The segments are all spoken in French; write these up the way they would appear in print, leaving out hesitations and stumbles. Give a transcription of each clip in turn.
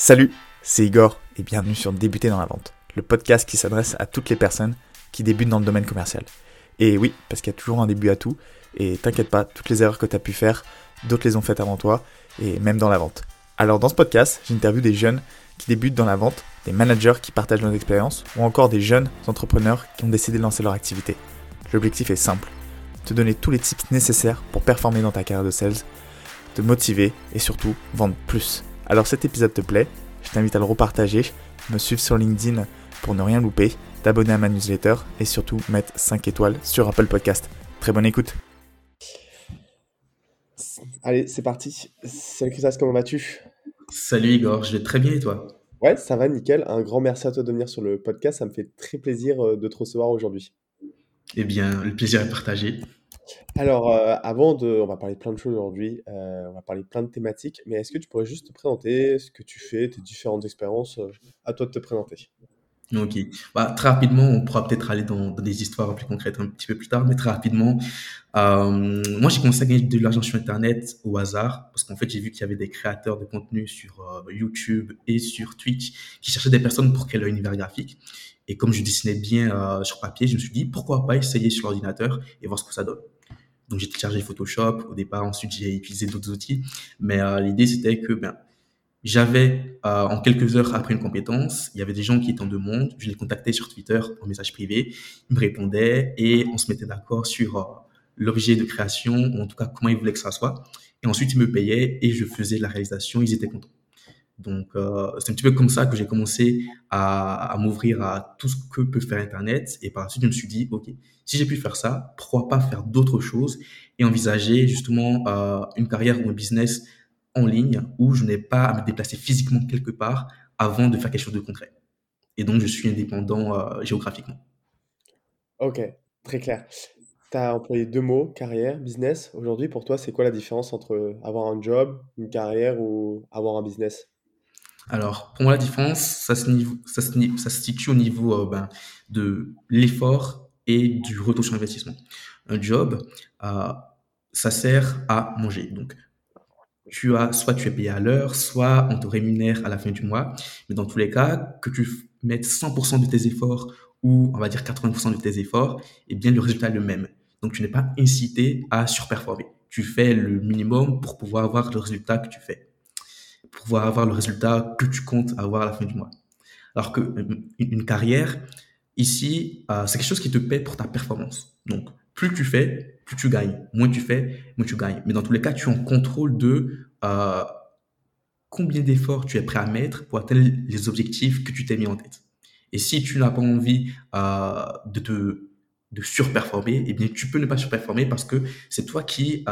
Salut, c'est Igor et bienvenue sur Débuter dans la vente, le podcast qui s'adresse à toutes les personnes qui débutent dans le domaine commercial. Et oui, parce qu'il y a toujours un début à tout, et t'inquiète pas, toutes les erreurs que t'as pu faire, d'autres les ont faites avant toi, et même dans la vente. Alors dans ce podcast, j'interviewe des jeunes qui débutent dans la vente, des managers qui partagent leurs expériences, ou encore des jeunes entrepreneurs qui ont décidé de lancer leur activité. L'objectif est simple, te donner tous les tips nécessaires pour performer dans ta carrière de sales, te motiver et surtout vendre plus. Alors cet épisode te plaît, je t'invite à le repartager, me suivre sur LinkedIn pour ne rien louper, t'abonner à ma newsletter et surtout mettre 5 étoiles sur Apple Podcast. Très bonne écoute. Allez, c'est parti. Salut Christophe, comment vas-tu ? Salut Igor, je vais très bien et toi ? Ouais, ça va, nickel. Un grand merci à toi de venir sur le podcast, ça me fait très plaisir de te recevoir aujourd'hui. Eh bien, le plaisir est partagé. Alors, on va parler de plein de choses aujourd'hui, on va parler de plein de thématiques, mais est-ce que tu pourrais juste te présenter ce que tu fais, tes différentes expériences, à toi de te présenter. Ok, très rapidement, on pourra peut-être aller dans des histoires plus concrètes un petit peu plus tard, mais très rapidement, moi j'ai commencé à gagner de l'argent sur Internet au hasard, parce qu'en fait j'ai vu qu'il y avait des créateurs de contenu sur YouTube et sur Twitch qui cherchaient des personnes pour créer leur univers graphique. Et comme je dessinais bien sur papier, je me suis dit pourquoi pas essayer sur l'ordinateur et voir ce que ça donne. Donc j'ai téléchargé Photoshop au départ, ensuite j'ai utilisé d'autres outils, mais l'idée c'était que j'avais en quelques heures appris une compétence, il y avait des gens qui étaient en demande, je les contactais sur Twitter en message privé, ils me répondaient et on se mettait d'accord sur l'objet de création, ou en tout cas comment ils voulaient que ça soit, et ensuite ils me payaient et je faisais la réalisation, ils étaient contents. Donc, c'est un petit peu comme ça que j'ai commencé à m'ouvrir à tout ce que peut faire Internet. Et par la suite, je me suis dit, OK, si j'ai pu faire ça, pourquoi pas faire d'autres choses et envisager justement une carrière ou un business en ligne où je n'ai pas à me déplacer physiquement quelque part avant de faire quelque chose de concret. Et donc, je suis indépendant géographiquement. OK, très clair. Tu as employé 2 mots, carrière, business. Aujourd'hui, pour toi, c'est quoi la différence entre avoir un job, une carrière ou avoir un business ? Alors, pour moi, la différence, ça se situe au niveau de l'effort et du retour sur investissement. Un job, ça sert à manger. Donc, soit tu es payé à l'heure, soit on te rémunère à la fin du mois. Mais dans tous les cas, que tu mettes 100% de tes efforts ou, on va dire, 80% de tes efforts, eh bien, le résultat est le même. Donc, tu n'es pas incité à surperformer. Tu fais le minimum pour pouvoir avoir le résultat que tu fais. Pour pouvoir avoir le résultat que tu comptes avoir à la fin du mois. Alors qu'une carrière, ici, c'est quelque chose qui te paie pour ta performance. Donc, plus tu fais, plus tu gagnes. Moins tu fais, moins tu gagnes. Mais dans tous les cas, tu es en contrôle de combien d'efforts tu es prêt à mettre pour atteindre les objectifs que tu t'es mis en tête. Et si tu n'as pas envie de surperformer, eh bien, tu peux ne pas surperformer parce que c'est toi qui...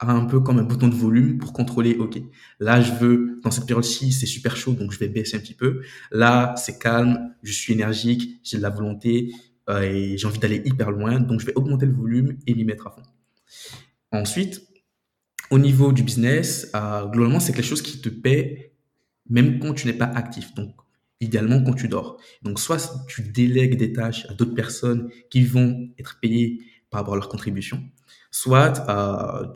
un peu comme un bouton de volume pour contrôler, OK, là, je veux, dans cette période-ci, c'est super chaud, donc je vais baisser un petit peu. Là, c'est calme, je suis énergique, j'ai de la volonté et j'ai envie d'aller hyper loin, donc je vais augmenter le volume et m'y mettre à fond. Ensuite, au niveau du business, globalement, c'est quelque chose qui te paie même quand tu n'es pas actif, donc idéalement quand tu dors. Donc, soit tu délègues des tâches à d'autres personnes qui vont être payées par rapport à leur contribution, soit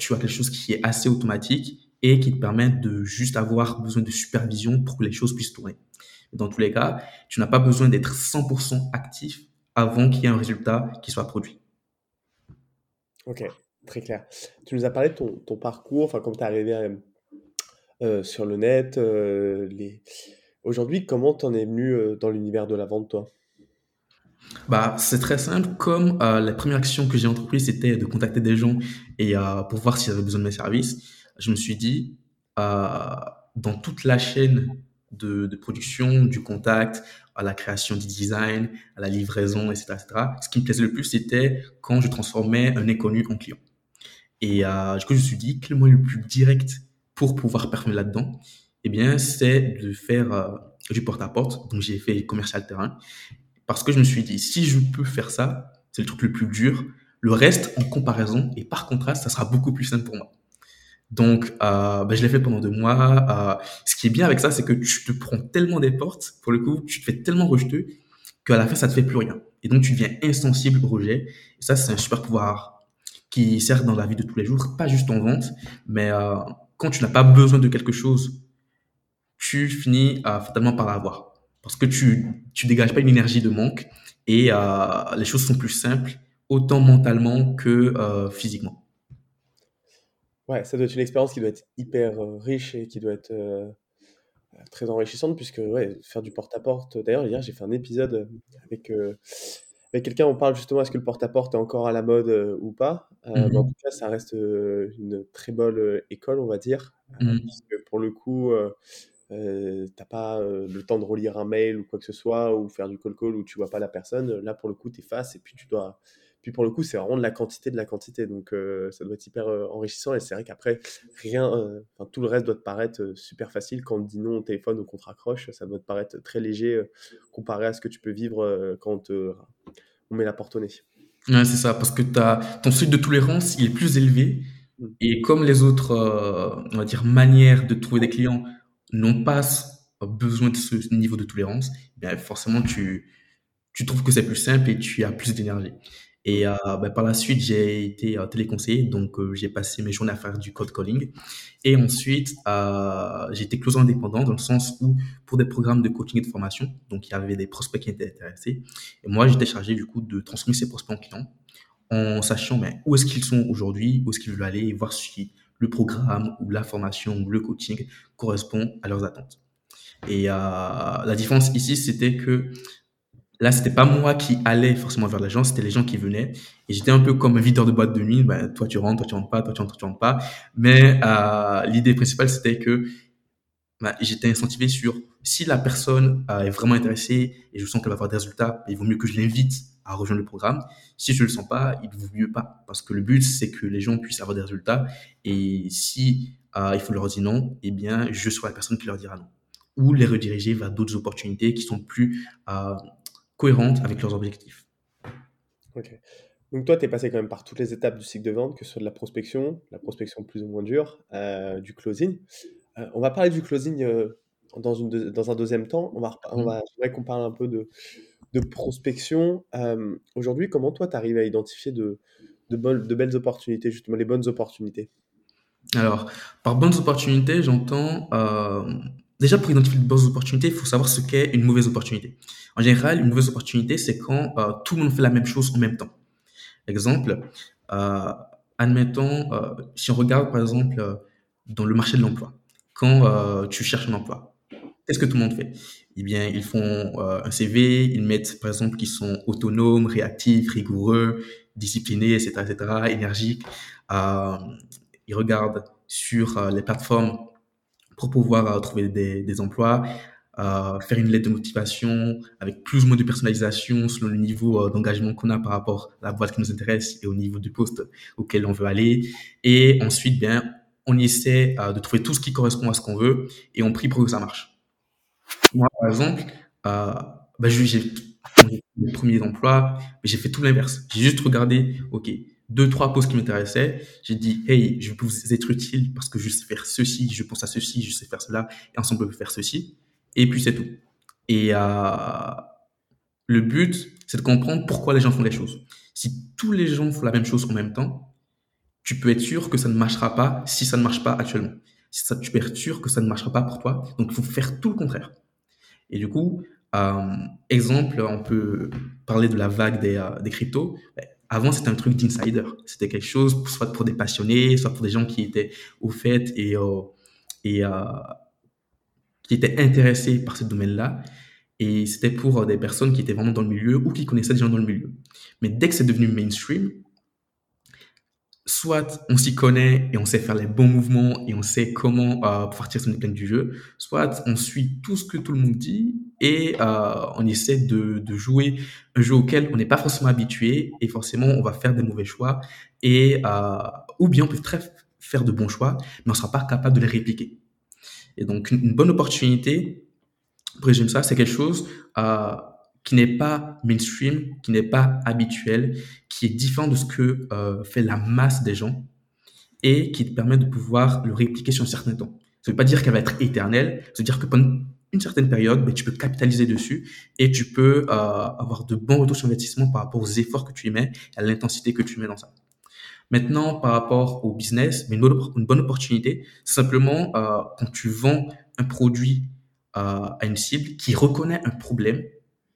tu as quelque chose qui est assez automatique et qui te permet de juste avoir besoin de supervision pour que les choses puissent tourner. Dans tous les cas, tu n'as pas besoin d'être 100% actif avant qu'il y ait un résultat qui soit produit. Ok, très clair. Tu nous as parlé de ton parcours, quand tu es arrivé sur le net. Aujourd'hui, comment tu en es venu dans l'univers de la vente, toi ? C'est très simple, comme la première action que j'ai entreprise, c'était de contacter des gens et pour voir s'ils avaient besoin de mes services. Je me suis dit, dans toute la chaîne de production, du contact, à la création du design, à la livraison, etc., ce qui me plaisait le plus, c'était quand je transformais un inconnu en client. Et du coup, je me suis dit, quel moyen le plus direct pour pouvoir performer là-dedans ? Eh bien, c'est de faire du porte-à-porte. Donc, j'ai fait commercial terrain. Parce que je me suis dit, si je peux faire ça, c'est le truc le plus dur. Le reste, en comparaison et par contraste, ça sera beaucoup plus simple pour moi. Donc, je l'ai fait pendant 2 mois. Ce qui est bien avec ça, c'est que tu te prends tellement des portes, pour le coup, tu te fais tellement rejeter qu'à la fin, ça ne te fait plus rien. Et donc, tu deviens insensible au rejet. Et ça, c'est un super pouvoir qui sert dans la vie de tous les jours, pas juste en vente, mais quand tu n'as pas besoin de quelque chose, tu finis fatalement par avoir. Parce que tu dégages pas une énergie de manque et les choses sont plus simples, autant mentalement que physiquement. Ouais, ça doit être une expérience qui doit être hyper riche et qui doit être très enrichissante, puisque ouais, faire du porte-à-porte... D'ailleurs, hier, j'ai fait un épisode avec quelqu'un, on parle justement, est-ce que le porte-à-porte est encore à la mode ou pas. Mais en tout cas, ça reste une très bonne école, on va dire, parce que pour le coup... t'as pas le temps de relire un mail ou quoi que ce soit, ou faire du call où tu vois pas la personne. Là pour le coup t'effaces et puis tu dois, puis pour le coup c'est vraiment de la quantité, donc ça doit être hyper enrichissant. Et c'est vrai qu'après tout le reste doit te paraître super facile. Quand on te dit non au téléphone ou qu'on te raccroche, ça doit te paraître très léger comparé à ce que tu peux vivre quand on met la porte au nez. Ouais, c'est ça, parce que ton seuil de tolérance il est plus élevé, et comme les autres on va dire manières de trouver des clients n'ont pas besoin de ce niveau de tolérance, bien forcément tu trouves que c'est plus simple et tu as plus d'énergie. Et par la suite, j'ai été téléconseiller, donc j'ai passé mes journées à faire du cold calling. Et ensuite, j'ai été closant indépendant, dans le sens où pour des programmes de coaching et de formation, donc il y avait des prospects qui étaient intéressés. Et moi, j'étais chargé du coup de transmettre ces prospects en clients, en sachant où est-ce qu'ils sont aujourd'hui, où est-ce qu'ils veulent aller, et voir si le programme ou la formation ou le coaching correspond à leurs attentes. Et la différence ici, c'était que là, c'était pas moi qui allais forcément vers les gens, c'était les gens qui venaient. Et j'étais un peu comme un videur de boîte de nuit. Toi, tu rentres, toi, tu rentres pas, toi, tu rentres, toi, tu rentres pas. Mais l'idée principale, c'était que j'étais incentivé sur si la personne est vraiment intéressée et je sens qu'elle va avoir des résultats, il vaut mieux que je l'invite à rejoindre le programme. Si je le sens pas, il vaut mieux pas. Parce que le but, c'est que les gens puissent avoir des résultats. Et si il faut leur dire non, eh bien, je serai la personne qui leur dira non. Ou les rediriger vers d'autres opportunités qui sont plus cohérentes avec leurs objectifs. Ok. Donc toi, tu es passé quand même par toutes les étapes du cycle de vente, que ce soit de la prospection plus ou moins dure, du closing. On va parler du closing dans un deuxième temps. J'aimerais qu'on parle un peu de prospection. Aujourd'hui, comment toi, tu arrives à identifier de belles opportunités, justement les bonnes opportunités? Alors, par bonnes opportunités, j'entends... déjà, pour identifier de bonnes opportunités, il faut savoir ce qu'est une mauvaise opportunité. En général, une mauvaise opportunité, c'est quand tout le monde fait la même chose en même temps. Exemple, admettons, si on regarde, par exemple, dans le marché de l'emploi, quand tu cherches un emploi, qu'est-ce que tout le monde fait? Eh bien, ils font un CV, ils mettent, par exemple, qu'ils sont autonomes, réactifs, rigoureux, disciplinés, etc., énergiques. Ils regardent sur les plateformes pour pouvoir trouver des emplois, faire une lettre de motivation avec plus ou moins de personnalisation selon le niveau d'engagement qu'on a par rapport à la boîte qui nous intéresse et au niveau du poste auquel on veut aller. Et ensuite, on essaie de trouver tout ce qui correspond à ce qu'on veut et on prie pour que ça marche. Moi, par exemple, j'ai mes premiers emplois, mais j'ai fait tout l'inverse. J'ai juste regardé, ok, 2-3 postes qui m'intéressaient. J'ai dit, hey, je peux vous être utile parce que je sais faire ceci, je pense à ceci, je sais faire cela, et ensemble on peut faire ceci. Et puis c'est tout. Et le but, c'est de comprendre pourquoi les gens font les choses. Si tous les gens font la même chose en même temps, tu peux être sûr que ça ne marchera pas si ça ne marche pas actuellement. Tu peux être sûr que ça ne marchera pas pour toi. Donc, il faut faire tout le contraire. Et du coup, exemple, on peut parler de la vague des cryptos. Avant, c'était un truc d'insider. C'était quelque chose soit pour des passionnés, soit pour des gens qui étaient au fait et qui étaient intéressés par ce domaine-là. Et c'était pour des personnes qui étaient vraiment dans le milieu ou qui connaissaient des gens dans le milieu. Mais dès que c'est devenu mainstream, soit on s'y connaît et on sait faire les bons mouvements et on sait comment pouvoir tirer son épingle du jeu, soit on suit tout ce que tout le monde dit et on essaie de jouer un jeu auquel on n'est pas forcément habitué et forcément on va faire des mauvais choix et ou bien on peut faire de bons choix mais on ne sera pas capable de les répliquer. Et donc une bonne opportunité, pour résumer ça, c'est quelque chose qui n'est pas mainstream, qui n'est pas habituel, qui est différent de ce que fait la masse des gens et qui te permet de pouvoir le répliquer sur un certain temps. Ça ne veut pas dire qu'elle va être éternelle, ça veut dire que pendant une certaine période, tu peux capitaliser dessus et tu peux avoir de bons retours sur investissement par rapport aux efforts que tu y mets et à l'intensité que tu mets dans ça. Maintenant, par rapport au business, mais une bonne opportunité, simplement quand tu vends un produit à une cible qui reconnaît un problème,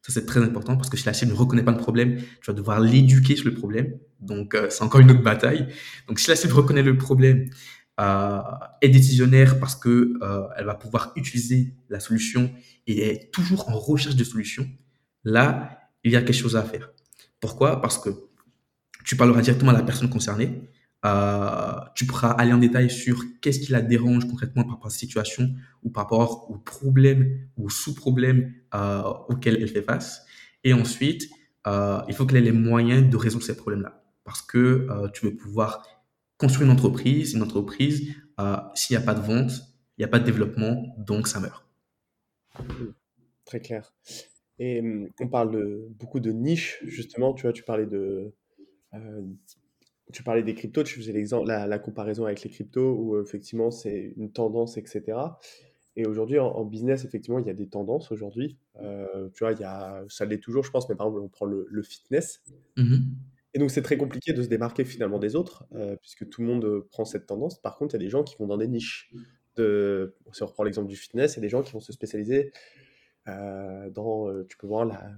ça c'est très important parce que si la cible ne reconnaît pas le problème, tu vas devoir l'éduquer sur le problème. Donc, c'est encore une autre bataille. Donc, si la cible reconnaît le problème, est décisionnaire parce que elle va pouvoir utiliser la solution et est toujours en recherche de solutions, là, il y a quelque chose à faire. Pourquoi ? Parce que tu parleras directement à la personne concernée. Tu pourras aller en détail sur qu'est-ce qui la dérange concrètement par rapport à cette situation ou par rapport au problème ou au sous-problème auquel elle fait face. Et ensuite, il faut qu'elle ait les moyens de résoudre ces problèmes-là. Parce que tu veux pouvoir construire une entreprise. Une entreprise, s'il n'y a pas de vente, il n'y a pas de développement, donc ça meurt. Très clair. Et on parle beaucoup de niches, justement. Tu vois, tu parlais des cryptos, tu faisais l'exemple, la comparaison avec les cryptos où effectivement c'est une tendance, etc. Et aujourd'hui, en business, effectivement, il y a des tendances aujourd'hui. Tu vois, ça l'est toujours, je pense, mais par exemple, on prend le fitness. Mm-hmm. Et donc, c'est très compliqué de se démarquer finalement des autres puisque tout le monde prend cette tendance. Par contre, il y a des gens qui vont dans des niches. Si on reprend l'exemple du fitness, il y a des gens qui vont se spécialiser tu peux voir la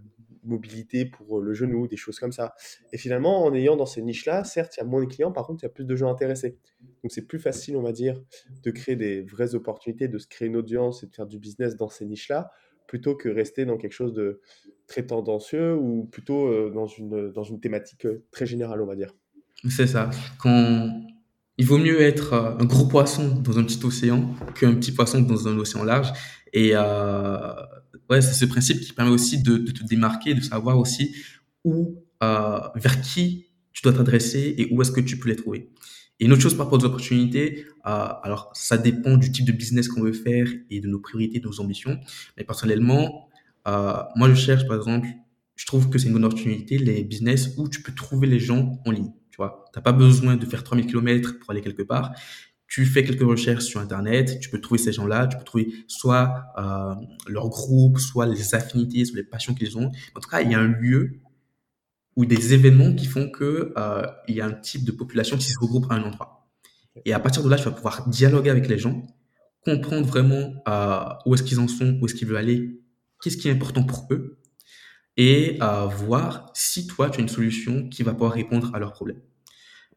mobilité pour le genou, des choses comme ça. Et finalement, en ayant dans ces niches-là, certes, il y a moins de clients, par contre, il y a plus de gens intéressés. Donc, c'est plus facile, on va dire, de créer des vraies opportunités, de se créer une audience et de faire du business dans ces niches-là, plutôt que rester dans quelque chose de très tendancieux ou plutôt dans une thématique très générale, on va dire. C'est ça. Il vaut mieux être un gros poisson dans un petit océan qu'un petit poisson dans un océan large. Et c'est ce principe qui permet aussi de te démarquer, de savoir aussi vers qui tu dois t'adresser et où est-ce que tu peux les trouver. Et une autre chose par rapport aux opportunités, alors ça dépend du type de business qu'on veut faire et de nos priorités, de nos ambitions. Mais personnellement, moi je cherche par exemple, je trouve que c'est une bonne opportunité, les business où tu peux trouver les gens en ligne. Tu n'as pas besoin de faire 3000 km pour aller quelque part. Tu fais quelques recherches sur Internet, tu peux trouver ces gens-là, tu peux trouver soit leur groupe, soit les affinités, soit les passions qu'ils ont. En tout cas, il y a un lieu ou des événements qui font que il y a un type de population qui se regroupe à un endroit. Et à partir de là, tu vas pouvoir dialoguer avec les gens, comprendre vraiment où est-ce qu'ils en sont, où est-ce qu'ils veulent aller, qu'est-ce qui est important pour eux, et voir si toi, tu as une solution qui va pouvoir répondre à leurs problèmes.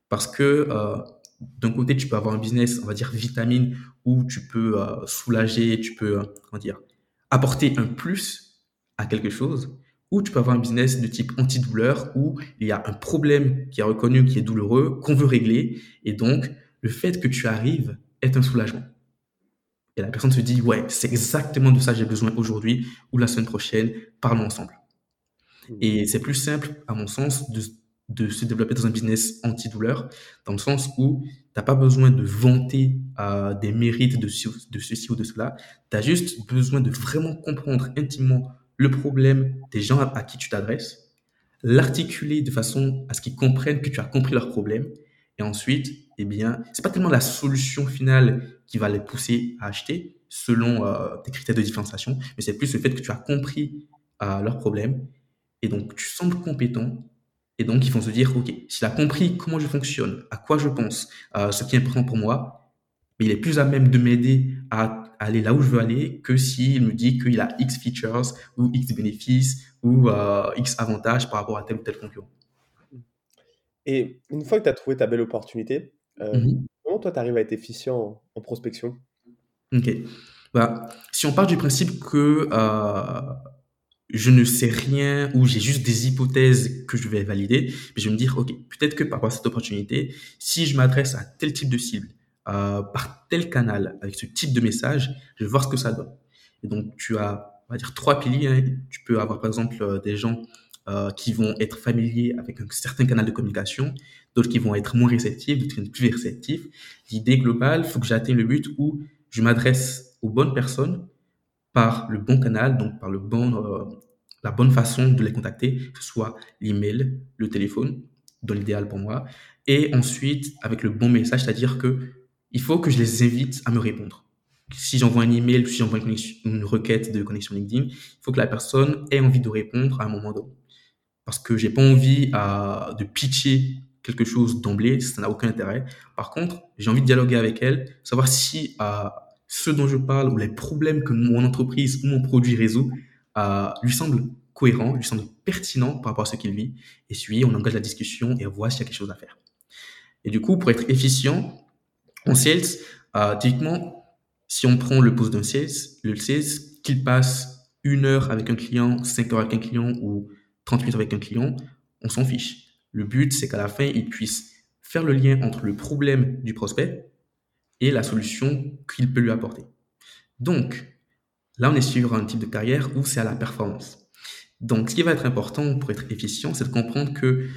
Parce que d'un côté, tu peux avoir un business, on va dire, vitamine, où tu peux soulager, tu peux apporter un plus à quelque chose, ou tu peux avoir un business de type anti-douleur, où il y a un problème qui est reconnu, qui est douloureux, qu'on veut régler, et donc, le fait que tu arrives est un soulagement. Et la personne se dit, ouais, c'est exactement de ça que j'ai besoin aujourd'hui, ou la semaine prochaine, parlons ensemble. Et c'est plus simple, à mon sens, de se développer dans un business anti-douleur, dans le sens où tu n'as pas besoin de vanter des mérites de ceci ou de cela. Tu as juste besoin de vraiment comprendre intimement le problème des gens à qui tu t'adresses, l'articuler de façon à ce qu'ils comprennent que tu as compris leur problème. Et ensuite, ce n'est pas tellement la solution finale qui va les pousser à acheter selon tes critères de différenciation, mais c'est plus le fait que tu as compris leur problème. Et donc, tu sembles compétent. Et donc, ils vont se dire, OK, s'il a compris comment je fonctionne, à quoi je pense, ce qui est important pour moi, mais il est plus à même de m'aider à aller là où je veux aller que s'il me dit qu'il a X features ou X bénéfices ou X avantages par rapport à tel ou tel concurrent. Et une fois que tu as trouvé ta belle opportunité, comment toi, tu arrives à être efficient en prospection ? OK. Bah, si on part du principe que je ne sais rien ou j'ai juste des hypothèses que je vais valider, mais je vais me dire, OK, peut-être que par rapport à cette opportunité, si je m'adresse à tel type de cible, par tel canal, avec ce type de message, je vais voir ce que ça donne. Et donc, tu as, on va dire, 3 piliers. Hein. Tu peux avoir, par exemple, des gens qui vont être familiers avec un certain canal de communication, d'autres qui vont être moins réceptifs, d'autres qui vont être plus réceptifs. L'idée globale, il faut que j'atteigne le but où je m'adresse aux bonnes personnes par le bon canal, donc par la bonne façon de les contacter, que ce soit l'email, le téléphone, dans l'idéal pour moi, et ensuite avec le bon message, c'est-à-dire qu'il faut que je les invite à me répondre. Si j'envoie un email, si j'envoie une requête de connexion LinkedIn, il faut que la personne ait envie de répondre à un moment donné. Parce que j'ai pas envie de pitcher quelque chose d'emblée, ça n'a aucun intérêt. Par contre, j'ai envie de dialoguer avec elle, savoir si ce dont je parle ou les problèmes que mon entreprise ou mon produit résout lui semblent cohérents, lui semblent pertinents par rapport à ce qu'il vit. Et puis, on engage la discussion et on voit s'il y a quelque chose à faire. Et du coup, pour être efficient, en sales, typiquement, si on prend le poste d'un sales, le sales, qu'il passe 1 heure avec un client, 5 heures avec un client ou 30 minutes avec un client, on s'en fiche. Le but, c'est qu'à la fin, il puisse faire le lien entre le problème du prospect et la solution qu'il peut lui apporter. Donc, là, on est sur un type de carrière où c'est à la performance. Donc, ce qui va être important pour être efficient, c'est de comprendre que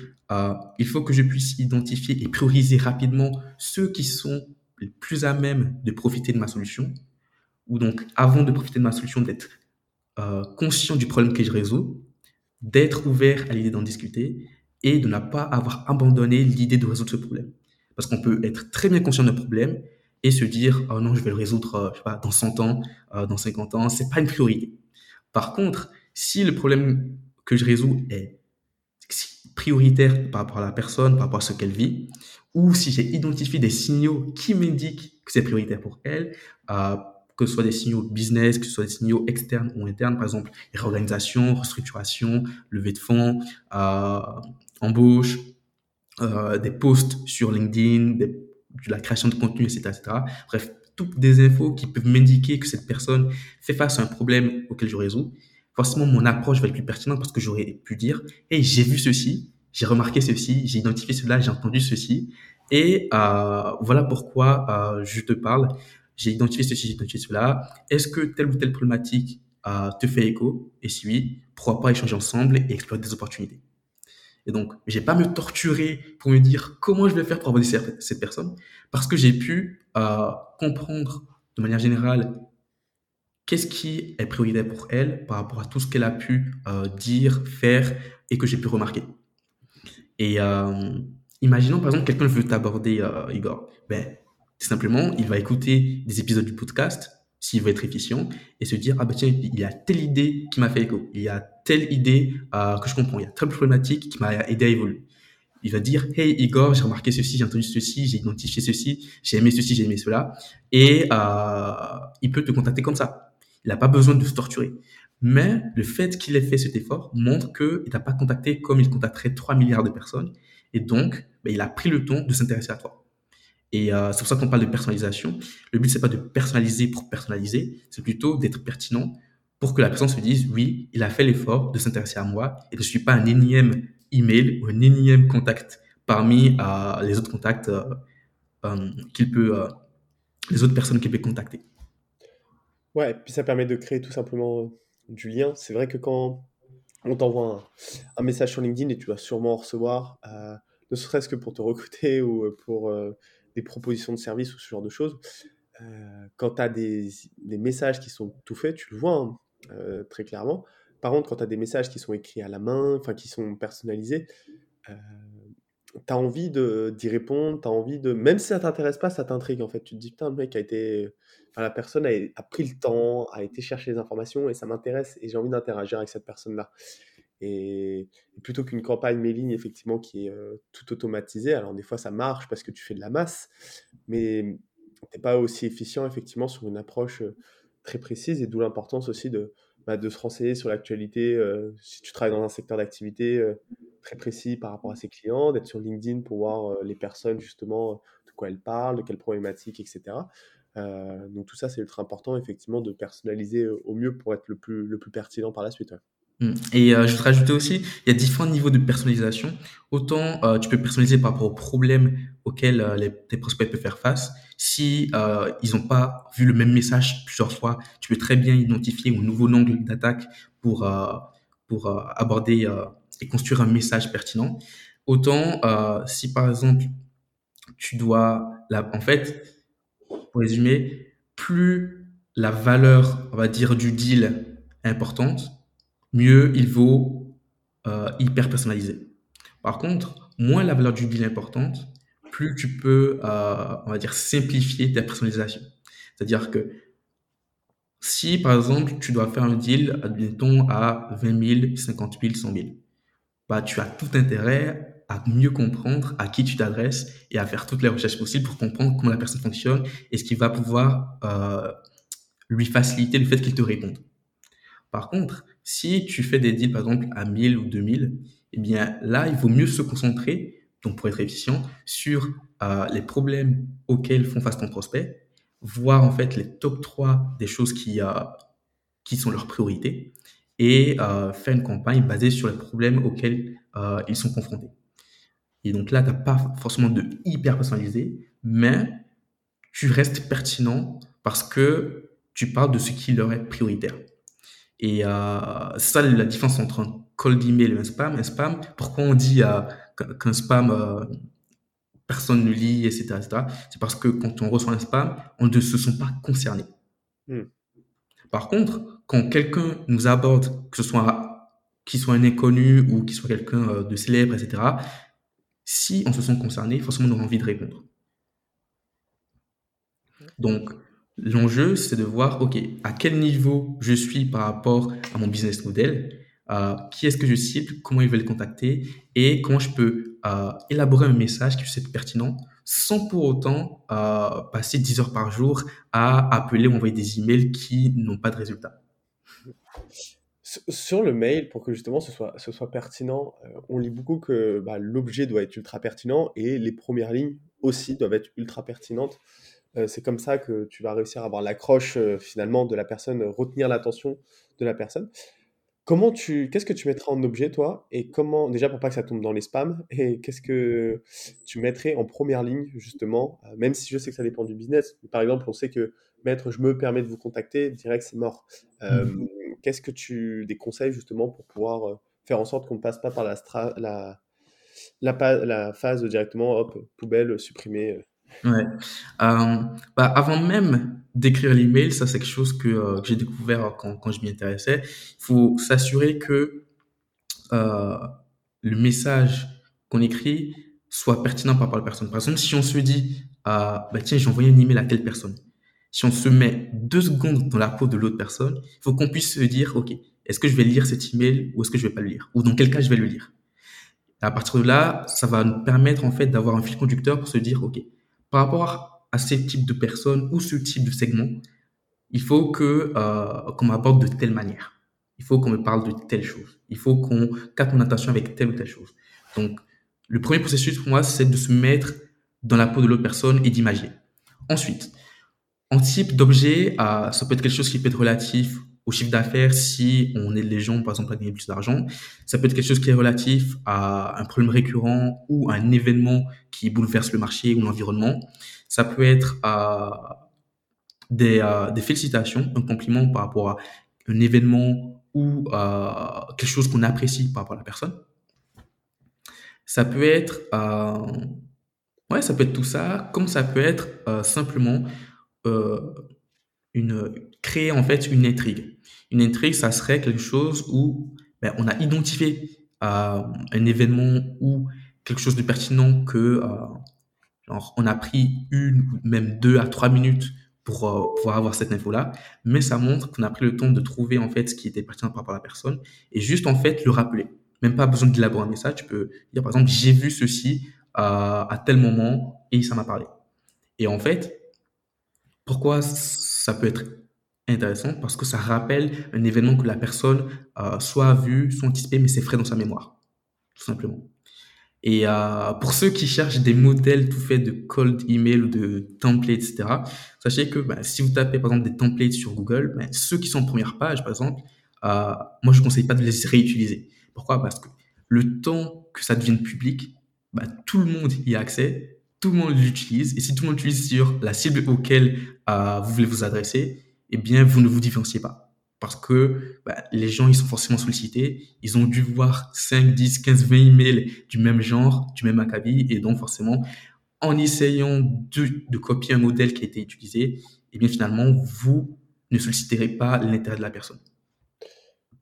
il faut que je puisse identifier et prioriser rapidement ceux qui sont les plus à même de profiter de ma solution, ou donc, avant de profiter de ma solution, d'être conscient du problème que je résous, d'être ouvert à l'idée d'en discuter, et de ne pas avoir abandonné l'idée de résoudre ce problème. Parce qu'on peut être très bien conscient d'un problème et se dire « Oh non, je vais le résoudre je sais pas, dans 100 ans, dans 50 ans. » C'est pas une priorité. Par contre, si le problème que je résous est prioritaire par rapport à la personne, par rapport à ce qu'elle vit, ou si j'ai identifié des signaux qui m'indiquent que c'est prioritaire pour elle, que ce soit des signaux business, que ce soit des signaux externes ou internes, par exemple, réorganisation, restructuration, levée de fonds, embauche, des posts sur LinkedIn, de la création de contenu, etc., etc. Bref, toutes des infos qui peuvent m'indiquer que cette personne fait face à un problème auquel je résous. Forcément, mon approche va être plus pertinente parce que j'aurais pu dire « Hey, j'ai vu ceci, j'ai remarqué ceci, j'ai identifié cela, j'ai entendu ceci et voilà pourquoi je te parle. J'ai identifié ceci, j'ai identifié cela. Est-ce que telle ou telle problématique te fait écho? Et si oui, pourquoi pas échanger ensemble et explorer des opportunités? » Et donc, j'ai pas me torturer pour me dire comment je vais faire pour aborder cette personne, parce que j'ai pu comprendre de manière générale qu'est-ce qui est prioritaire pour elle par rapport à tout ce qu'elle a pu dire, faire et que j'ai pu remarquer. Et imaginons par exemple quelqu'un veut t'aborder, Igor. Ben, tout simplement, il va écouter des épisodes du podcast s'il veut être efficient et se dire « Ah ben tiens, il y a telle idée qui m'a fait écho, il y a telle idée que je comprends, il y a telle problématique qui m'a aidé à évoluer. » Il va dire « Hey Igor, j'ai remarqué ceci, j'ai entendu ceci, j'ai identifié ceci, j'ai aimé cela. » Et il peut te contacter comme ça. Il n'a pas besoin de se torturer. Mais le fait qu'il ait fait cet effort montre qu'il t'a pas contacté comme il contacterait 3 milliards de personnes. Et donc, ben, il a pris le temps de s'intéresser à toi. Et c'est pour ça qu'on parle de personnalisation. Le but, c'est pas de personnaliser pour personnaliser, c'est plutôt d'être pertinent pour que la personne se dise « Oui, il a fait l'effort de s'intéresser à moi et je ne suis pas un énième email ou un énième contact parmi les autres contacts les autres personnes qu'il peut contacter. » Ouais, et puis ça permet de créer tout simplement du lien. C'est vrai que quand on t'envoie un message sur LinkedIn et tu vas sûrement en recevoir, ne serait-ce que pour te recruter ou pour... des propositions de services ou ce genre de choses. Quand tu as des messages qui sont tout faits, tu le vois hein, très clairement. Par contre, quand tu as des messages qui sont écrits à la main, qui sont personnalisés, tu as envie d'y répondre, tu as envie de... Même si ça ne t'intéresse pas, ça t'intrigue en fait. Tu te dis, putain, le mec a été... Enfin, la personne a pris le temps, a été chercher les informations et ça m'intéresse et j'ai envie d'interagir avec cette personne-là. Et plutôt qu'une campagne mailing effectivement qui est tout automatisée, alors des fois ça marche parce que tu fais de la masse, mais t'es pas aussi efficient effectivement sur une approche très précise, et d'où l'importance aussi de se renseigner sur l'actualité si tu travailles dans un secteur d'activité très précis par rapport à ses clients, d'être sur LinkedIn pour voir les personnes justement de quoi elles parlent, de quelles problématiques, etc. Donc tout ça c'est ultra important effectivement de personnaliser au mieux pour être le plus pertinent par la suite. Ouais. Et je vais te rajouter aussi, il y a différents niveaux de personnalisation. Autant tu peux personnaliser par rapport aux problèmes auxquels tes prospects peuvent faire face. Si ils n'ont pas vu le même message plusieurs fois, tu peux très bien identifier un nouveau angle d'attaque pour aborder et construire un message pertinent. Autant si par exemple tu dois, en fait, pour résumer, plus la valeur, on va dire, du deal est importante, mieux il vaut hyper personnalisé. Par contre, moins la valeur du deal est importante, plus tu peux, on va dire, simplifier ta personnalisation. C'est-à-dire que si, par exemple, tu dois faire un deal, admettons, à 20 000, 50 000, 100 000, bah, tu as tout intérêt à mieux comprendre à qui tu t'adresses et à faire toutes les recherches possibles pour comprendre comment la personne fonctionne et ce qui va pouvoir lui faciliter le fait qu'il te réponde. Par contre, si tu fais des deals, par exemple, à 1000 ou 2000, eh bien là, il vaut mieux se concentrer, donc pour être efficient, sur les problèmes auxquels font face ton prospect, voir en fait les top 3 des choses qui sont leurs priorités et faire une campagne basée sur les problèmes auxquels ils sont confrontés. Et donc là, tu n'as pas forcément de hyper personnalisé, mais tu restes pertinent parce que tu parles de ce qui leur est prioritaire. Et c'est ça la différence entre un cold email et un spam. Un spam, pourquoi on dit qu'un spam, personne ne lit, etc. C'est parce que quand on reçoit un spam, on ne se sent pas concerné. Par contre, quand quelqu'un nous aborde, que ce soit qu'il soit un inconnu ou qu'il soit quelqu'un de célèbre, etc., si on se sent concerné, forcément, on aura envie de répondre. Donc, l'enjeu, c'est de voir, OK, à quel niveau je suis par rapport à mon business model, qui est-ce que je cible, comment ils veulent contacter et comment je peux élaborer un message qui puisse être pertinent sans pour autant passer 10 heures par jour à appeler ou envoyer des emails qui n'ont pas de résultat. Sur le mail, pour que justement ce soit pertinent, on lit beaucoup que l'objet doit être ultra pertinent et les premières lignes aussi doivent être ultra pertinentes. C'est comme ça que tu vas réussir à avoir l'accroche finalement de la personne, retenir l'attention de la personne. Qu'est-ce que tu mettrais en objet, toi, et comment, déjà pour pas que ça tombe dans les spams, et qu'est-ce que tu mettrais en première ligne, justement, même si je sais que ça dépend du business. Par exemple, on sait que mettre « je me permets de vous contacter », direct, c'est mort. Qu'est-ce que des conseils, justement, pour pouvoir faire en sorte qu'on ne passe pas par la phase directement, hop, poubelle, supprimer. Ouais. Avant même d'écrire l'email, ça c'est quelque chose que j'ai découvert quand je m'y intéressais. Il faut s'assurer que le message qu'on écrit soit pertinent par rapport à la personne. Par exemple, si on se dit tiens, j'ai envoyé un email à telle personne. Si on se met 2 secondes dans la peau de l'autre personne, il faut qu'on puisse se dire OK, est-ce que je vais lire cet email ou est-ce que je vais pas le lire, ou dans quel cas je vais le lire. Et à partir de là, ça va nous permettre en fait d'avoir un fil conducteur pour se dire OK, par rapport à ce type de personnes ou ce type de segment, il faut qu'on m'aborde de telle manière. Il faut qu'on me parle de telle chose. Il faut qu'on capte mon attention avec telle ou telle chose. Donc, le premier processus pour moi, c'est de se mettre dans la peau de l'autre personne et d'imaginer. Ensuite, en type d'objet, ça peut être quelque chose qui peut être relatif au chiffre d'affaires si on aide les gens, par exemple, à gagner plus d'argent. Ça peut être quelque chose qui est relatif à un problème récurrent ou à un événement qui bouleverse le marché ou l'environnement. Ça peut être des félicitations, un compliment par rapport à un événement ou quelque chose qu'on apprécie par rapport à la personne. Ça peut être... ça peut être tout ça, comme ça peut être simplement créer en fait une intrigue. Une intrigue, ça serait quelque chose où on a identifié un événement ou quelque chose de pertinent que on a pris 1 ou même 2 à 3 minutes pour pouvoir avoir cette info-là, mais ça montre qu'on a pris le temps de trouver en fait ce qui était pertinent par rapport à la personne et juste en fait le rappeler. Même pas besoin d'élaborer un message, tu peux dire par exemple j'ai vu ceci à tel moment et ça m'a parlé. Et en fait, pourquoi ça peut être intéressant, parce que ça rappelle un événement que la personne soit vu, soit anticipé, mais c'est frais dans sa mémoire, tout simplement. Et pour ceux qui cherchent des modèles tout faits de cold email ou de templates, etc., sachez que si vous tapez par exemple des templates sur Google, ceux qui sont en première page, par exemple, moi je ne conseille pas de les réutiliser. Pourquoi ? Parce que le temps que ça devienne public, tout le monde y a accès, tout le monde l'utilise, et si tout le monde l'utilise sur la cible auquel vous voulez vous adresser, eh bien, vous ne vous différenciez pas. Parce que les gens, ils sont forcément sollicités. Ils ont dû voir 5, 10, 15, 20 emails du même genre, du même acabit. Et donc, forcément, en essayant de copier un modèle qui a été utilisé, eh bien, finalement, vous ne solliciterez pas l'intérêt de la personne.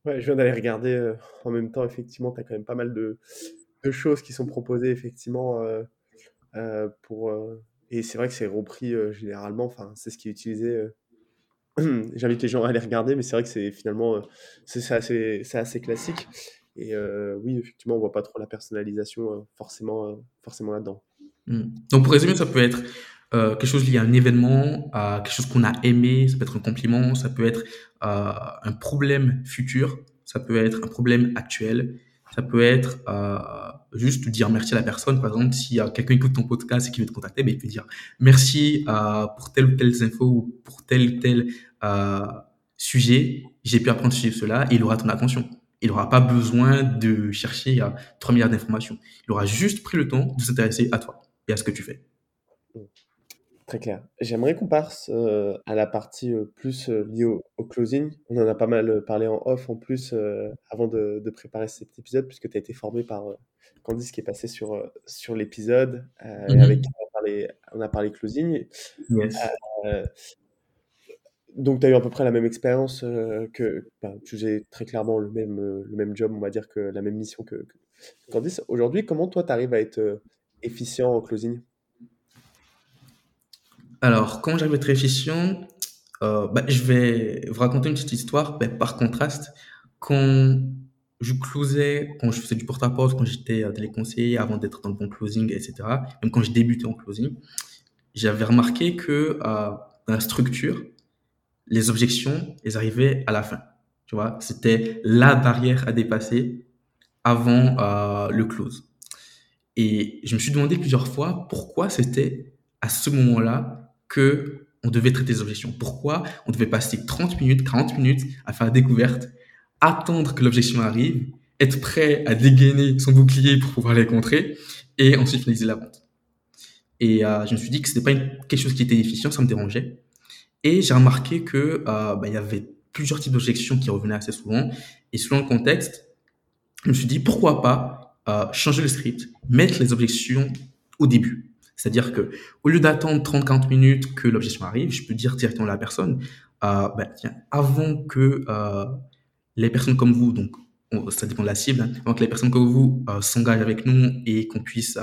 Ouais, je viens d'aller regarder en même temps. Effectivement, tu as quand même pas mal de choses qui sont proposées, effectivement, et c'est vrai que c'est repris généralement. Enfin, c'est ce qui est utilisé... J'invite les gens à aller regarder, mais c'est vrai que c'est finalement c'est assez classique. Et oui, effectivement, on voit pas trop la personnalisation forcément là-dedans. Mmh. Donc pour résumer, ça peut être quelque chose lié à un événement, à quelque chose qu'on a aimé, ça peut être un compliment, ça peut être un problème futur, ça peut être un problème actuel, ça peut être juste dire merci à la personne. Par exemple, si quelqu'un écoute ton podcast et qu'il veut te contacter, ben, il peut dire merci pour telle ou telle info ou pour tel ou tel sujet, j'ai pu apprendre sur cela, et il aura ton attention. Il n'aura pas besoin de chercher à 3 milliards d'informations. Il aura juste pris le temps de s'intéresser à toi et à ce que tu fais. Très clair. J'aimerais qu'on passe à la partie plus liée au closing. On en a pas mal parlé en off en plus avant de préparer cet épisode, puisque tu as été formé par Candice qui est passée sur l'épisode. Et avec qui on a parlé closing. Yes. Donc, tu as eu à peu près la même expérience que... Ben, tu faisais très clairement le même job, on va dire, que la même mission que Candice. Aujourd'hui, comment toi, tu arrives à être efficient en closing ? Alors, comment j'arrive à être efficient ? Je vais vous raconter une petite histoire. Par contraste, quand je faisais du porte-à-porte, quand j'étais téléconseiller, avant d'être dans le bon closing, etc., même quand je débutais en closing, j'avais remarqué que dans la structure, les objections, elles arrivaient à la fin, tu vois. C'était la barrière à dépasser avant le close. Et je me suis demandé plusieurs fois pourquoi c'était à ce moment-là qu'on devait traiter les objections. Pourquoi on devait passer 30 minutes, 40 minutes à faire la découverte, attendre que l'objection arrive, être prêt à dégainer son bouclier pour pouvoir les contrer et ensuite finaliser la vente. Et je me suis dit que ce n'était pas quelque chose qui était efficient, ça me dérangeait. Et j'ai remarqué que il y avait plusieurs types d'objections qui revenaient assez souvent. Et selon le contexte, je me suis dit pourquoi pas changer le script, mettre les objections au début. C'est-à-dire que au lieu d'attendre 30-40 minutes que l'objection arrive, je peux dire directement à la personne tiens, avant que les personnes comme vous, donc ça dépend de la cible, hein, avant que les personnes comme vous s'engagent avec nous et qu'on puisse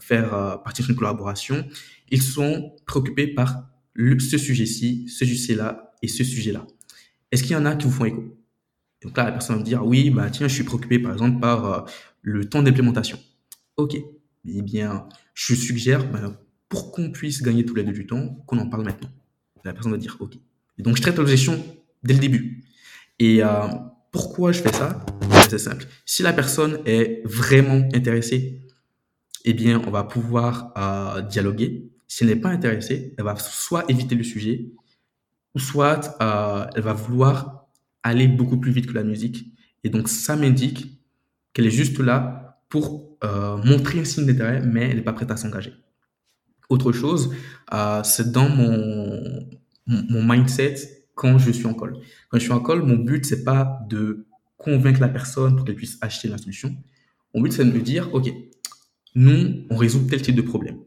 faire partie d'une collaboration, ils sont préoccupés par ce sujet-ci, ce sujet-là et ce sujet-là. Est-ce qu'il y en a qui vous font écho ? Donc là, la personne va me dire, oui, tiens, je suis préoccupé par exemple par le temps d'implémentation. Ok, eh bien, je suggère, pour qu'on puisse gagner tous les deux du temps, qu'on en parle maintenant. La personne va dire, ok. Et donc, je traite l'objection dès le début. Et pourquoi je fais ça ? C'est simple. Si la personne est vraiment intéressée, eh bien, on va pouvoir dialoguer. Si elle n'est pas intéressée, elle va soit éviter le sujet, ou soit elle va vouloir aller beaucoup plus vite que la musique. Et donc, ça m'indique qu'elle est juste là pour montrer un signe d'intérêt, mais elle n'est pas prête à s'engager. Autre chose, c'est dans mon mindset quand je suis en call. Quand je suis en call, mon but, ce n'est pas de convaincre la personne pour qu'elle puisse acheter la solution. Mon but, c'est de me dire, OK, nous, on résout tel type de problème.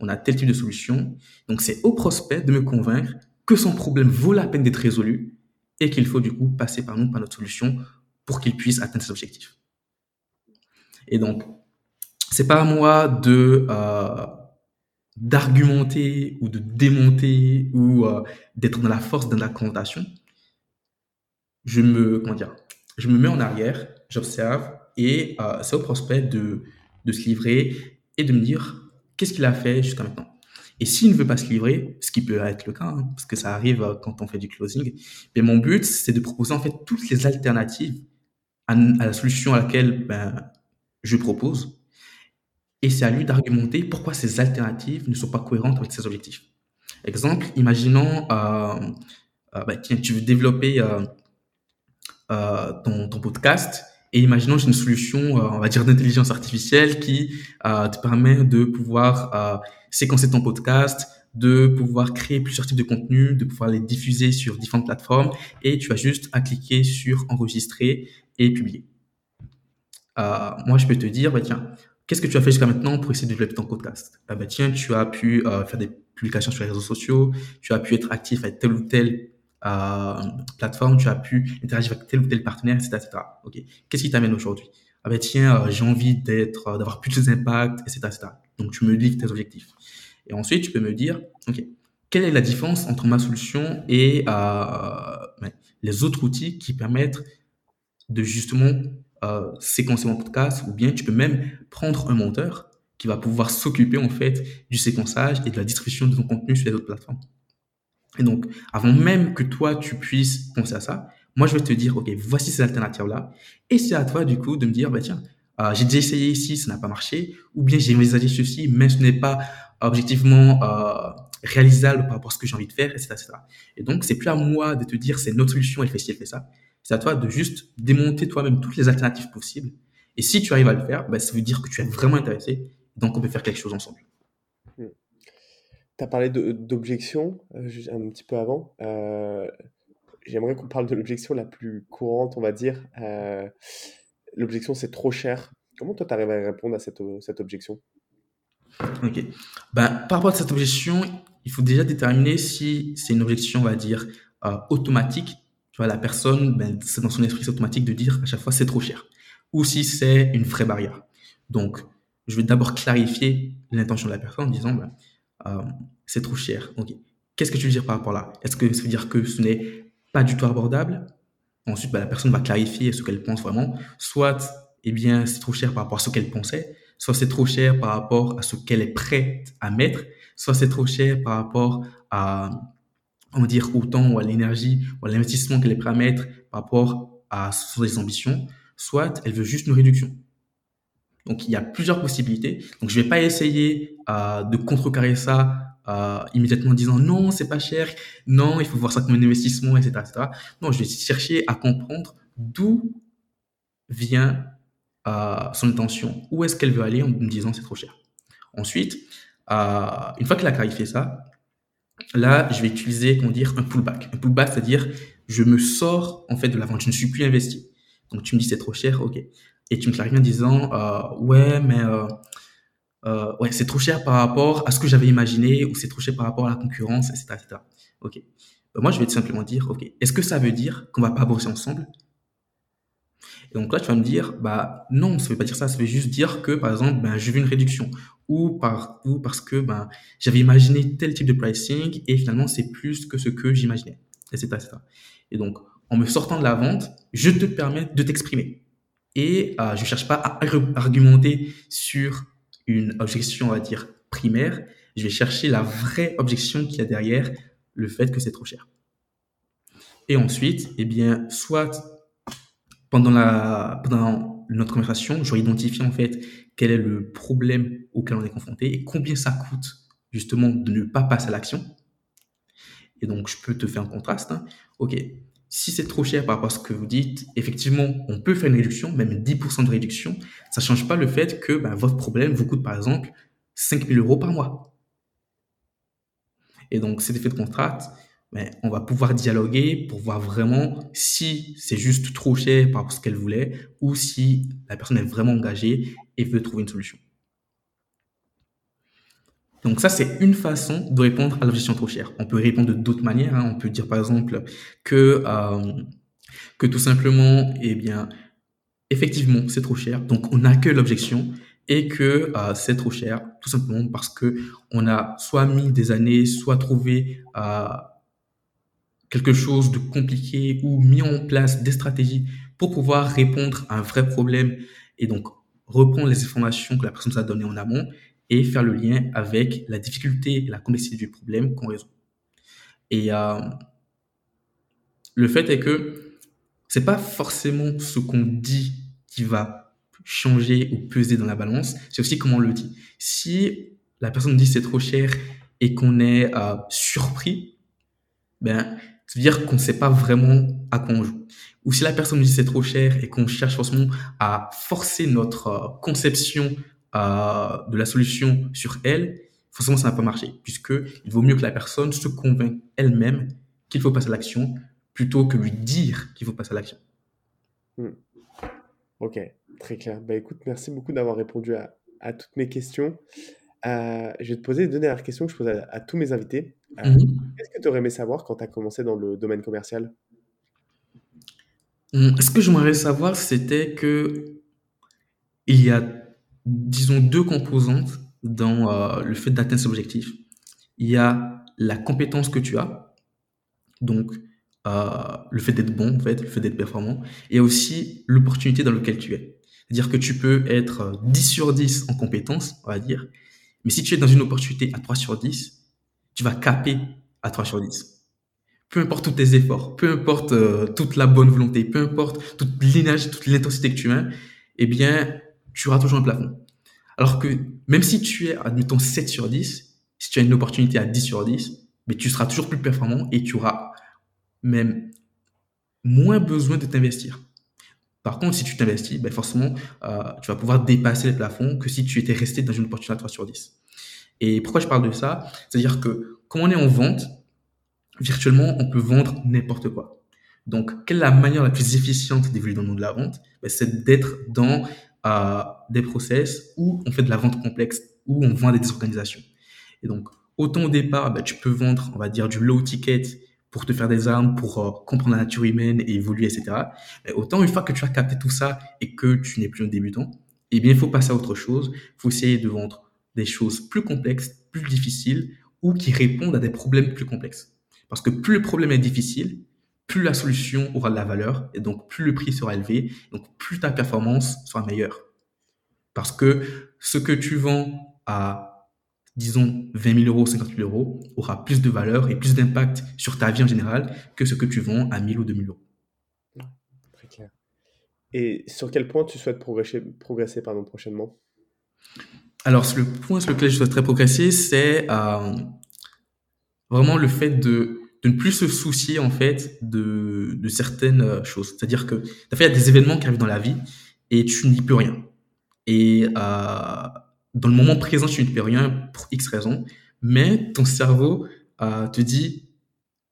On a tel type de solution. Donc, c'est au prospect de me convaincre que son problème vaut la peine d'être résolu et qu'il faut du coup passer par nous, par notre solution pour qu'il puisse atteindre ses objectifs. Et donc, c'est pas à moi de d'argumenter ou de démonter ou d'être dans la force, dans la confrontation. Je me mets en arrière, j'observe et c'est au prospect de se livrer et de me dire qu'est-ce qu'il a fait jusqu'à maintenant ? Et s'il ne veut pas se livrer, ce qui peut être le cas, hein, parce que ça arrive quand on fait du closing, mais mon but, c'est de proposer en fait toutes les alternatives à la solution à laquelle je propose. Et c'est à lui d'argumenter pourquoi ces alternatives ne sont pas cohérentes avec ses objectifs. Exemple, imaginons, tiens, tu veux développer ton podcast. Et imaginons, j'ai une solution, on va dire, d'intelligence artificielle qui te permet de pouvoir séquencer ton podcast, de pouvoir créer plusieurs types de contenus, de pouvoir les diffuser sur différentes plateformes. Et tu as juste à cliquer sur enregistrer et publier. Moi, je peux te dire, tiens, qu'est-ce que tu as fait jusqu'à maintenant pour essayer de développer ton podcast ? Tiens, tu as pu faire des publications sur les réseaux sociaux, tu as pu être actif avec tel ou tel plateforme, tu as pu interagir avec tel ou tel partenaire, etc. Okay. Qu'est-ce qui t'amène aujourd'hui ? J'ai envie d'avoir plus d'impact, etc. Donc, tu me livres tes objectifs. Et ensuite, tu peux me dire, ok, quelle est la différence entre ma solution et les autres outils qui permettent de justement séquencer mon podcast, ou bien tu peux même prendre un monteur qui va pouvoir s'occuper en fait du séquençage et de la distribution de ton contenu sur les autres plateformes. Et donc, avant même que toi, tu puisses penser à ça, moi, je vais te dire, OK, voici ces alternatives-là. Et c'est à toi, du coup, de me dire, bah, tiens, j'ai déjà essayé ici, ça n'a pas marché. Ou bien, j'ai envisagé ceci, mais ce n'est pas objectivement réalisable par rapport à ce que j'ai envie de faire, etc., etc. Et donc, c'est plus à moi de te dire, c'est notre solution, elle fait ci, elle fait ça. C'est à toi de juste démonter toi-même toutes les alternatives possibles. Et si tu arrives à le faire, bah, ça veut dire que tu es vraiment intéressé. Donc, on peut faire quelque chose ensemble. Tu as parlé d'objection un petit peu avant. J'aimerais qu'on parle de l'objection la plus courante, on va dire. L'objection, c'est trop cher. Comment toi, tu arrives à répondre à cette objection ? Ok. Ben, par rapport à cette objection, il faut déjà déterminer si c'est une objection, on va dire, automatique. Tu vois, la personne, ben, c'est dans son esprit, c'est automatique de dire à chaque fois, c'est trop cher. Ou si c'est une vraie barrière. Donc, je vais d'abord clarifier l'intention de la personne en disant... Ben, c'est trop cher. Okay. Qu'est-ce que tu veux dire par rapport à là ? Est-ce que ça veut dire que ce n'est pas du tout abordable ? Ensuite, bah, la personne va clarifier ce qu'elle pense vraiment. Soit, eh bien, c'est trop cher par rapport à ce qu'elle pensait, soit c'est trop cher par rapport à ce qu'elle est prête à mettre, soit c'est trop cher par rapport à, on va dire, au temps ou à l'énergie ou à l'investissement qu'elle est prête à mettre par rapport à ses ambitions, soit elle veut juste une réduction. Donc, il y a plusieurs possibilités. Donc, je ne vais pas essayer de contrecarrer ça immédiatement en disant « Non, c'est pas cher. Non, il faut voir ça comme un investissement, etc. etc. » Non, je vais chercher à comprendre d'où vient son intention. Où est-ce qu'elle veut aller en me disant « C'est trop cher. » Ensuite, une fois qu'elle a clarifié ça, là, je vais utiliser, comment dire, un pullback. Un pullback, c'est-à-dire je me sors en fait de la vente. Je ne suis plus investi. Donc, tu me dis « C'est trop cher. » OK. Et tu me clarifies en disant « Ouais, mais ouais, c'est trop cher par rapport à ce que j'avais imaginé ou c'est trop cher par rapport à la concurrence, etc. etc. » Ok. Ben moi, je vais tout simplement dire « Ok, est-ce que ça veut dire qu'on ne va pas bosser ensemble ?» Et donc là, tu vas me dire « Bah non, ça ne veut pas dire ça. Ça veut juste dire que, par exemple, ben, je veux une réduction ou parce que ben, j'avais imaginé tel type de pricing et finalement, c'est plus que ce que j'imaginais, etc. etc. » Et donc, en me sortant de la vente, je te permets de t'exprimer. Et je ne cherche pas à argumenter sur une objection, on va dire, primaire. Je vais chercher la vraie objection qu'il y a derrière le fait que c'est trop cher. Et ensuite, eh bien, soit pendant notre conversation, j'aurais identifié en fait quel est le problème auquel on est confronté et combien ça coûte justement de ne pas passer à l'action. Et donc, je peux te faire un contraste. Hein. OK. Si c'est trop cher par rapport à ce que vous dites, effectivement, on peut faire une réduction, même 10% de réduction. Ça ne change pas le fait que ben, votre problème vous coûte, par exemple, 5 000 € par mois. Et donc, cet effet de contraste, ben, on va pouvoir dialoguer pour voir vraiment si c'est juste trop cher par rapport à ce qu'elle voulait ou si la personne est vraiment engagée et veut trouver une solution. Donc ça, c'est une façon de répondre à l'objection trop chère. On peut répondre de d'autres manières. Hein. On peut dire par exemple que tout simplement, eh bien, effectivement, c'est trop cher. Donc on accueille l'objection et que c'est trop cher, tout simplement parce que on a soit mis des années, soit trouvé quelque chose de compliqué ou mis en place des stratégies pour pouvoir répondre à un vrai problème et donc reprendre les informations que la personne nous a données en amont et faire le lien avec la difficulté et la complexité du problème qu'on résout. Et le fait est que ce n'est pas forcément ce qu'on dit qui va changer ou peser dans la balance, c'est aussi comment on le dit. Si la personne dit c'est trop cher et qu'on est surpris, ben, ça veut dire qu'on ne sait pas vraiment à quoi on joue. Ou si la personne dit c'est trop cher et qu'on cherche forcément à forcer notre conception de la solution sur elle, forcément ça n'a pas marché, puisqu'il vaut mieux que la personne se convainque elle-même qu'il faut passer à l'action plutôt que lui dire qu'il faut passer à l'action. Ok, très clair. Bah, écoute, merci beaucoup d'avoir répondu à toutes mes questions. Je vais te poser les deux dernières questions que je pose à tous mes invités. Qu'est-ce que tu aurais aimé savoir quand tu as commencé dans le domaine commercial ? Ce que j'aimerais savoir, c'était que il y a disons deux composantes dans le fait d'atteindre cet objectif. Il y a la compétence que tu as, donc le fait d'être bon, en fait, le fait d'être performant, et aussi l'opportunité dans laquelle tu es. C'est-à-dire que tu peux être 10 sur 10 en compétences, on va dire, mais si tu es dans une opportunité à 3 sur 10, tu vas caper à 3 sur 10. Peu importe tous tes efforts, peu importe toute la bonne volonté, peu importe toute l'énergie, toute l'intensité que tu as, eh bien, tu auras toujours un plafond. Alors que même si tu es, admettons, 7 sur 10, si tu as une opportunité à 10 sur 10, mais tu seras toujours plus performant et tu auras même moins besoin de t'investir. Par contre, si tu t'investis, ben forcément, tu vas pouvoir dépasser les plafonds que si tu étais resté dans une opportunité à 3 sur 10. Et pourquoi je parle de ça ? C'est-à-dire que quand on est en vente, virtuellement, on peut vendre n'importe quoi. Donc, quelle est la manière la plus efficiente d'évoluer dans le monde de la vente ? Ben, c'est d'être dans des process où on fait de la vente complexe, où on vend à des organisations. Et donc, autant au départ, ben, tu peux vendre, on va dire, du low ticket pour te faire des armes, pour comprendre la nature humaine et évoluer, etc. Mais autant, une fois que tu as capté tout ça et que tu n'es plus un débutant, eh bien, il faut passer à autre chose. Il faut essayer de vendre des choses plus complexes, plus difficiles ou qui répondent à des problèmes plus complexes. Parce que plus le problème est difficile, plus la solution aura de la valeur et donc plus le prix sera élevé, donc plus ta performance sera meilleure. Parce que ce que tu vends à, disons, 20 000 euros, 50 000 euros aura plus de valeur et plus d'impact sur ta vie en général que ce que tu vends à 1 000 ou 2 000 euros. Très clair. Et sur quel point tu souhaites progresser, prochainement ? Alors, le point sur lequel je souhaiterais progresser, c'est vraiment le fait de ne plus se soucier en fait de certaines choses. C'est-à-dire que en fait, il y a des événements qui arrivent dans la vie et tu n'y peux rien. Et dans le moment présent, tu n'y peux rien pour X raisons, mais ton cerveau te dit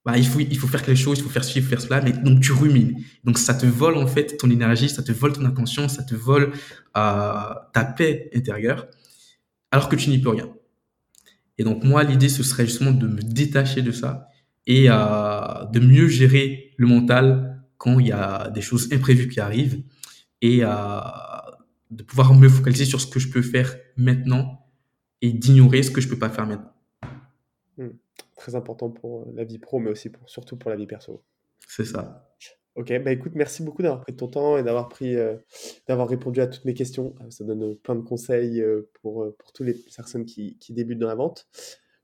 bah, il faut faire quelque chose, il faut faire ceci, il faut faire cela, mais donc tu rumines. Donc ça te vole en fait ton énergie, ça te vole ton attention, ça te vole ta paix intérieure, alors que tu n'y peux rien. Et donc moi, l'idée, ce serait justement de me détacher de ça et de mieux gérer le mental quand il y a des choses imprévues qui arrivent et de pouvoir me focaliser sur ce que je peux faire maintenant et d'ignorer ce que je peux pas faire maintenant. Très important pour la vie pro, mais aussi surtout pour la vie perso. C'est ça. Ok, bah écoute, merci beaucoup d'avoir pris ton temps et d'avoir répondu à toutes mes questions. Ça donne plein de conseils pour toutes les personnes qui débutent dans la vente.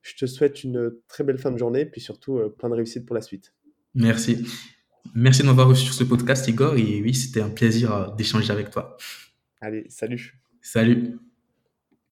Je te souhaite une très belle fin de journée, puis surtout plein de réussite pour la suite. Merci. Merci de m'avoir reçu sur ce podcast, Igor. Et oui, c'était un plaisir d'échanger avec toi. Allez, salut. Salut.